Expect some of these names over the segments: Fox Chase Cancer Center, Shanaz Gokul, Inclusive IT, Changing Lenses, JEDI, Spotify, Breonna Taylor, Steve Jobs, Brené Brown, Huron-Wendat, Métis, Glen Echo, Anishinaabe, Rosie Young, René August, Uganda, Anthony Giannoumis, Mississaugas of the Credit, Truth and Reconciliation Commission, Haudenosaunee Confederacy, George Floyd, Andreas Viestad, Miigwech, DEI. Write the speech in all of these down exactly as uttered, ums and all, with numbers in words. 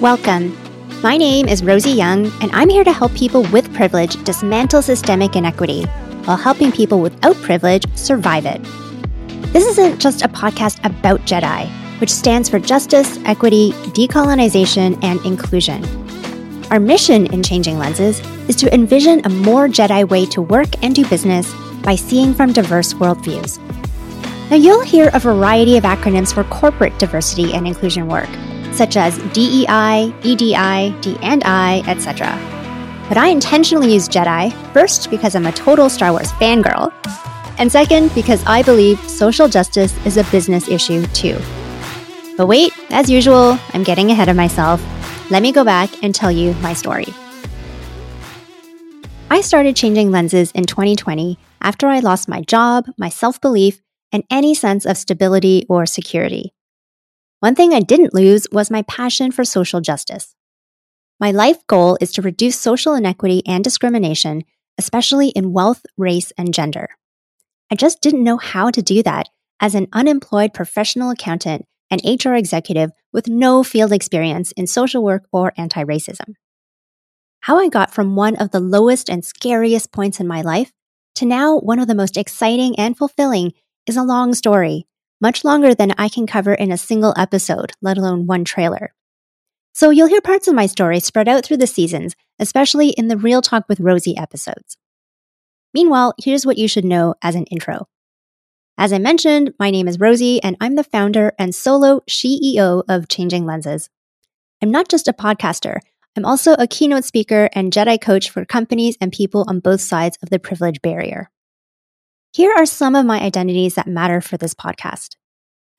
Welcome. My name is Rosie Young, and I'm here to help people with privilege dismantle systemic inequity while helping people without privilege survive it. This isn't just a podcast about JEDI, which stands for Justice, Equity, Decolonization, and Inclusion. Our mission in Changing Lenses is to envision a more JEDI way to work and do business by seeing from diverse worldviews. Now, you'll hear a variety of acronyms for corporate diversity and inclusion work, such as D E I, E D I, D and I, et cetera. But I intentionally use JEDI, first because I'm a total Star Wars fangirl, and second because I believe social justice is a business issue too. But wait, as usual, I'm getting ahead of myself. Let me go back and tell you my story. I started Changing Lenses in twenty twenty after I lost my job, my self-belief, and any sense of stability or security. One thing I didn't lose was my passion for social justice. My life goal is to reduce social inequity and discrimination, especially in wealth, race, and gender. I just didn't know how to do that as an unemployed professional accountant and H R executive with no field experience in social work or anti-racism. How I got from one of the lowest and scariest points in my life to now one of the most exciting and fulfilling is a long story, much longer than I can cover in a single episode, let alone one trailer. So you'll hear parts of my story spread out through the seasons, especially in the Real Talk with Rosie episodes. Meanwhile, here's what you should know as an intro. As I mentioned, my name is Rosie, and I'm the founder and solo C E O of Changing Lenses. I'm not just a podcaster. I'm also a keynote speaker and JEDI coach for companies and people on both sides of the privilege barrier. Here are some of my identities that matter for this podcast.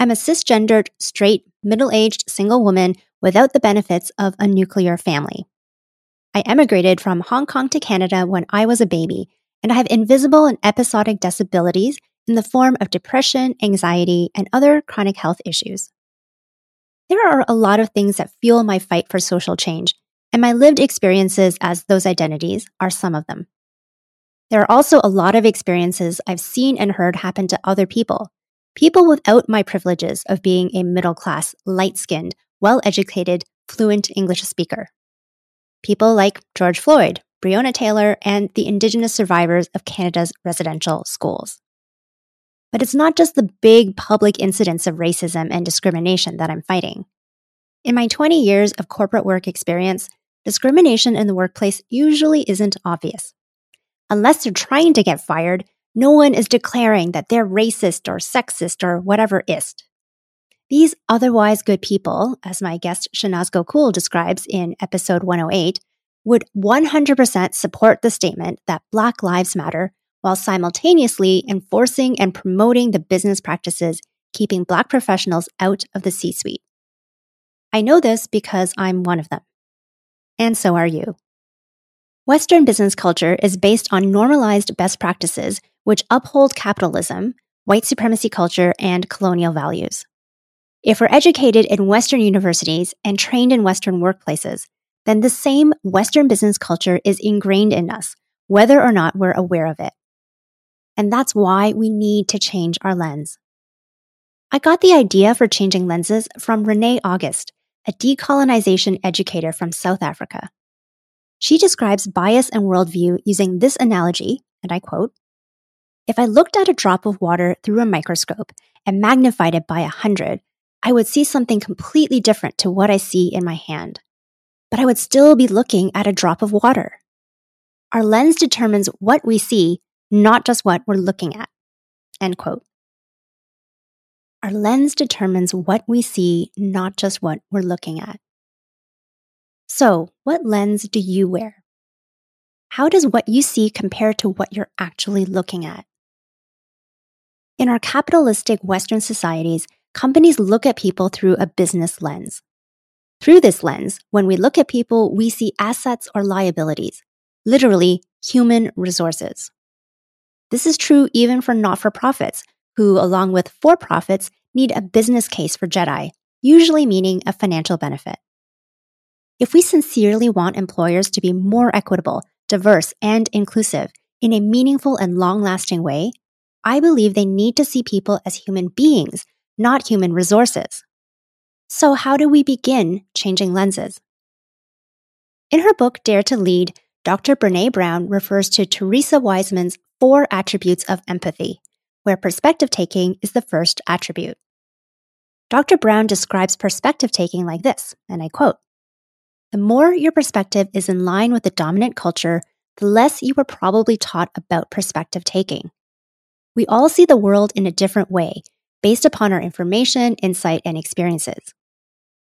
I'm a cisgendered, straight, middle-aged single woman without the benefits of a nuclear family. I emigrated from Hong Kong to Canada when I was a baby, and I have invisible and episodic disabilities in the form of depression, anxiety, and other chronic health issues. There are a lot of things that fuel my fight for social change, and my lived experiences as those identities are some of them. There are also a lot of experiences I've seen and heard happen to other people, people without my privileges of being a middle-class, light-skinned, well-educated, fluent English speaker. People like George Floyd, Breonna Taylor, and the Indigenous survivors of Canada's residential schools. But it's not just the big public incidents of racism and discrimination that I'm fighting. In my twenty years of corporate work experience, discrimination in the workplace usually isn't obvious. Unless they're trying to get fired, no one is declaring that they're racist or sexist or whatever-ist. These otherwise good people, as my guest Shanaz Gokul describes in episode one oh eight, would one hundred percent support the statement that Black Lives Matter while simultaneously enforcing and promoting the business practices keeping Black professionals out of the C-suite. I know this because I'm one of them. And so are you. Western business culture is based on normalized best practices which uphold capitalism, white supremacy culture, and colonial values. If we're educated in Western universities and trained in Western workplaces, then the same Western business culture is ingrained in us, whether or not we're aware of it. And that's why we need to change our lens. I got the idea for Changing Lenses from René August, a decolonization educator from South Africa. She describes bias and worldview using this analogy, and I quote, "If I looked at a drop of water through a microscope and magnified it by one hundred, I would see something completely different to what I see in my hand. But I would still be looking at a drop of water." Our lens determines what we see, not just what we're looking at, end quote. Our lens determines what we see, not just what we're looking at. So, what lens do you wear? How does what you see compare to what you're actually looking at? In our capitalistic Western societies, companies look at people through a business lens. Through this lens, when we look at people, we see assets or liabilities, literally human resources. This is true even for not-for-profits, who, along with for-profits, need a business case for JEDI, usually meaning a financial benefit. If we sincerely want employers to be more equitable, diverse, and inclusive in a meaningful and long-lasting way, I believe they need to see people as human beings, not human resources. So how do we begin changing lenses In her book, Dare to Lead, Doctor Brené Brown refers to Teresa Wiseman's four attributes of empathy, where perspective taking is the first attribute. Doctor Brown describes perspective taking like this, and I quote, "The more your perspective is in line with the dominant culture, the less you were probably taught about perspective taking. We all see the world in a different way, based upon our information, insight, and experiences.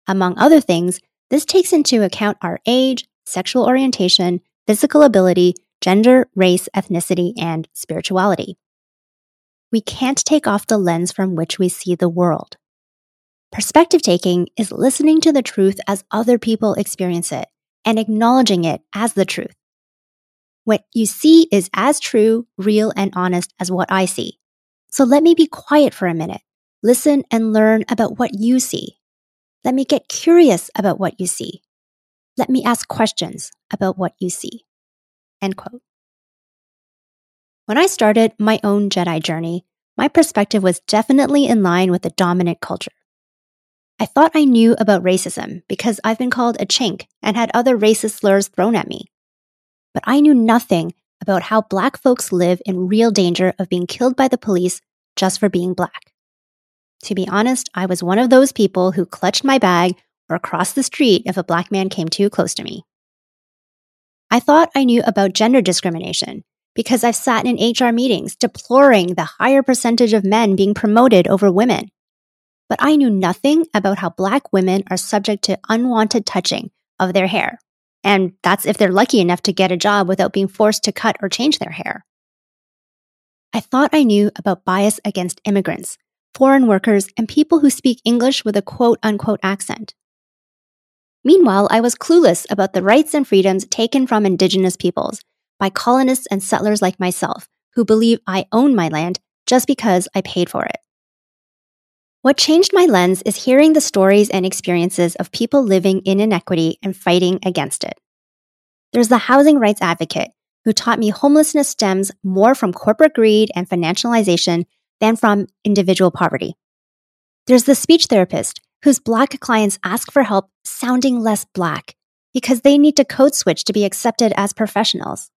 Among other things, this takes into account our age, sexual orientation, physical ability, gender, race, ethnicity, and spirituality. We can't take off the lens from which we see the world. Perspective taking is listening to the truth as other people experience it and acknowledging it as the truth. What you see is as true, real, and honest as what I see. So let me be quiet for a minute. Listen and learn about what you see. Let me get curious about what you see. Let me ask questions about what you see." End quote. When I started my own Jedi journey, my perspective was definitely in line with the dominant culture. I thought I knew about racism because I've been called a chink and had other racist slurs thrown at me. But I knew nothing about how Black folks live in real danger of being killed by the police just for being Black. To be honest, I was one of those people who clutched my bag or crossed the street if a Black man came too close to me. I thought I knew about gender discrimination because I've sat in H R meetings deploring the higher percentage of men being promoted over women. But I knew nothing about how Black women are subject to unwanted touching of their hair. And that's if they're lucky enough to get a job without being forced to cut or change their hair. I thought I knew about bias against immigrants, foreign workers, and people who speak English with a quote-unquote accent. Meanwhile, I was clueless about the rights and freedoms taken from Indigenous peoples by colonists and settlers like myself, who believe I own my land just because I paid for it. What changed my lens is hearing the stories and experiences of people living in inequity and fighting against it. There's the housing rights advocate who taught me homelessness stems more from corporate greed and financialization than from individual poverty. There's the speech therapist whose Black clients ask for help sounding less Black because they need to code switch to be accepted as professionals.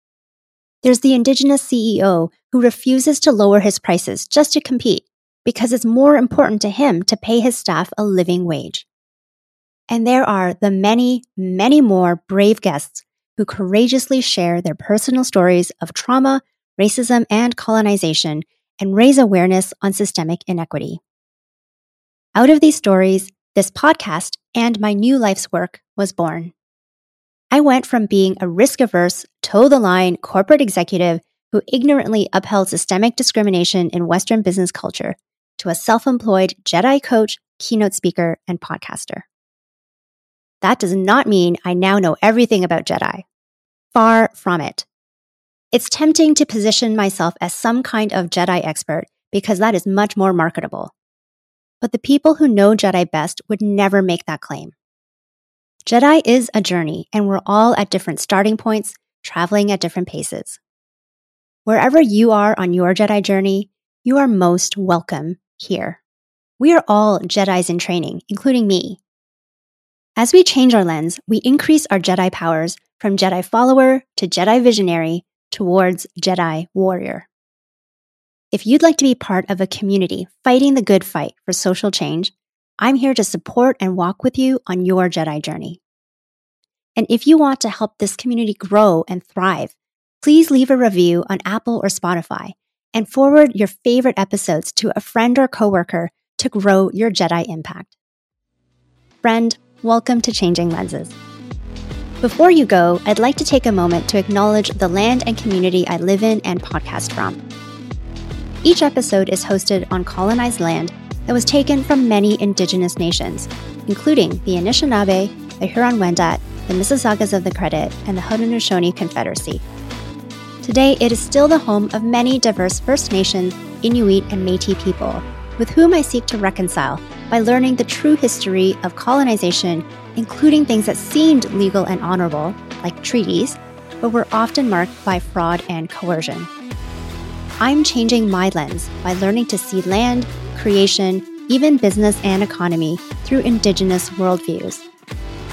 There's the Indigenous C E O who refuses to lower his prices just to compete, because it's more important to him to pay his staff a living wage. And there are the many, many more brave guests who courageously share their personal stories of trauma, racism, and colonization, and raise awareness on systemic inequity. Out of these stories, this podcast and my new life's work was born. I went from being a risk-averse, toe-the-line corporate executive who ignorantly upheld systemic discrimination in Western business culture to a self-employed Jedi coach, keynote speaker, and podcaster. That does not mean I now know everything about Jedi. Far from it. It's tempting to position myself as some kind of Jedi expert because that is much more marketable. But the people who know Jedi best would never make that claim. Jedi is a journey, and we're all at different starting points, traveling at different paces. Wherever you are on your Jedi journey, you are most welcome here. We are all Jedis in training, including me. As we change our lens, we increase our Jedi powers from Jedi follower to Jedi visionary towards Jedi warrior. If you'd like to be part of a community fighting the good fight for social change, I'm here to support and walk with you on your Jedi journey. And if you want to help this community grow and thrive, please leave a review on Apple or Spotify and forward your favorite episodes to a friend or coworker to grow your Jedi impact. Friend, welcome to Changing Lenses. Before you go, I'd like to take a moment to acknowledge the land and community I live in and podcast from. Each episode is hosted on colonized land that was taken from many Indigenous nations, including the Anishinaabe, the Huron-Wendat, the Mississaugas of the Credit, and the Haudenosaunee Confederacy. Today, it is still the home of many diverse First Nations, Inuit, and Métis people, with whom I seek to reconcile by learning the true history of colonization, including things that seemed legal and honorable, like treaties, but were often marked by fraud and coercion. I'm changing my lens by learning to see land, creation, even business and economy through Indigenous worldviews.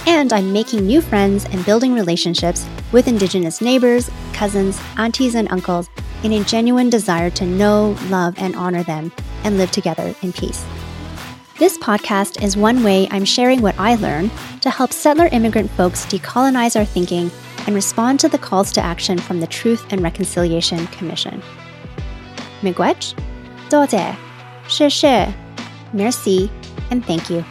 And I'm making new friends and building relationships with Indigenous neighbors, cousins, aunties, and uncles in a genuine desire to know, love, and honor them and live together in peace. This podcast is one way I'm sharing what I learn to help settler immigrant folks decolonize our thinking and respond to the calls to action from the Truth and Reconciliation Commission. Miigwech, Dode, She She, Merci, and thank you.